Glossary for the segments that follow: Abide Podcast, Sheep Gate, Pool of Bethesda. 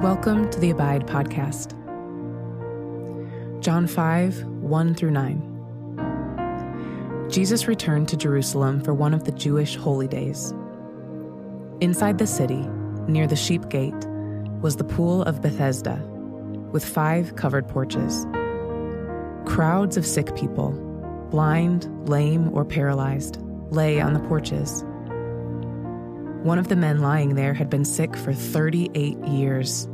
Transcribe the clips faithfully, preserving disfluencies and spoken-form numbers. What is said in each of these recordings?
Welcome to the Abide Podcast. John five, one through nine. Jesus returned to Jerusalem for one of the Jewish holy days. Inside the city, near the Sheep Gate, was the Pool of Bethesda, with five covered porches. Crowds of sick people, blind, lame, or paralyzed, lay on the porches. One of the men lying there had been sick for thirty-eight years.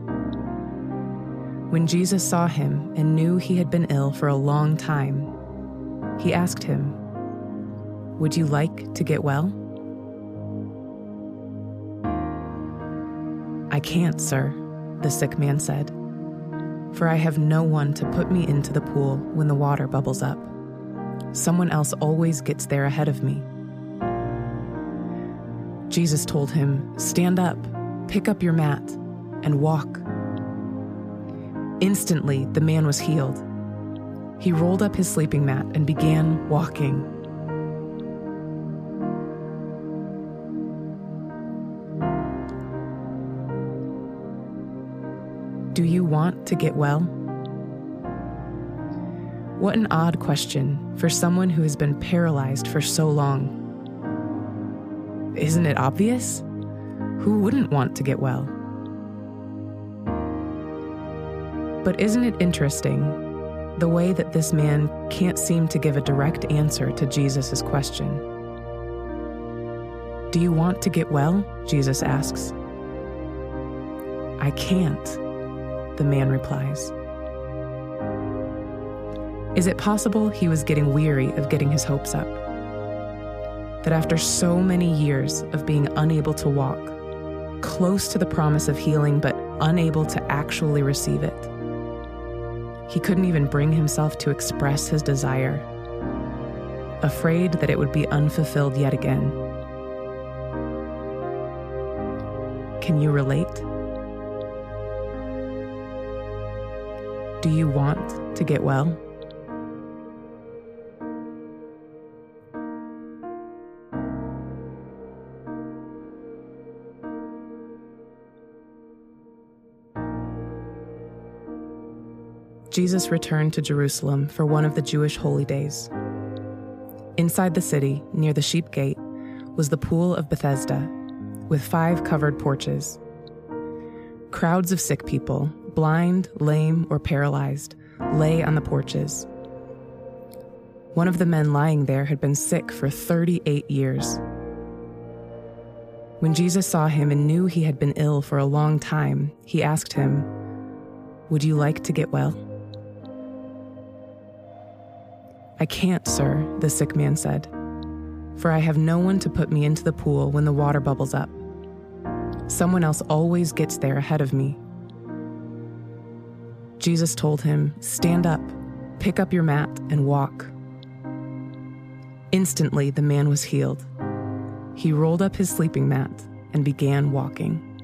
When Jesus saw him and knew he had been ill for a long time, he asked him, "Would you like to get well?" "I can't, sir," the sick man said, "for I have no one to put me into the pool when the water bubbles up. Someone else always gets there ahead of me." Jesus told him, "Stand up, pick up your mat, and walk." Instantly, the man was healed. He rolled up his sleeping mat and began walking. Do you want to get well? What an odd question for someone who has been paralyzed for so long. Isn't it obvious? Who wouldn't want to get well? But isn't it interesting, the way that this man can't seem to give a direct answer to Jesus' question? "Do you want to get well?" Jesus asks. "I can't," the man replies. Is it possible he was getting weary of getting his hopes up? That after so many years of being unable to walk, close to the promise of healing but unable to actually receive it, he couldn't even bring himself to express his desire, afraid that it would be unfulfilled yet again. Can you relate? Do you want to get well? Jesus returned to Jerusalem for one of the Jewish holy days. Inside the city, near the Sheep Gate, was the Pool of Bethesda, with five covered porches. Crowds of sick people, blind, lame, or paralyzed, lay on the porches. One of the men lying there had been sick for thirty-eight years. When Jesus saw him and knew he had been ill for a long time, he asked him, "Would you like to get well?" "I can't, sir," the sick man said, "for I have no one to put me into the pool when the water bubbles up. Someone else always gets there ahead of me." Jesus told him, "Stand up, pick up your mat, and walk." Instantly, the man was healed. He rolled up his sleeping mat and began walking.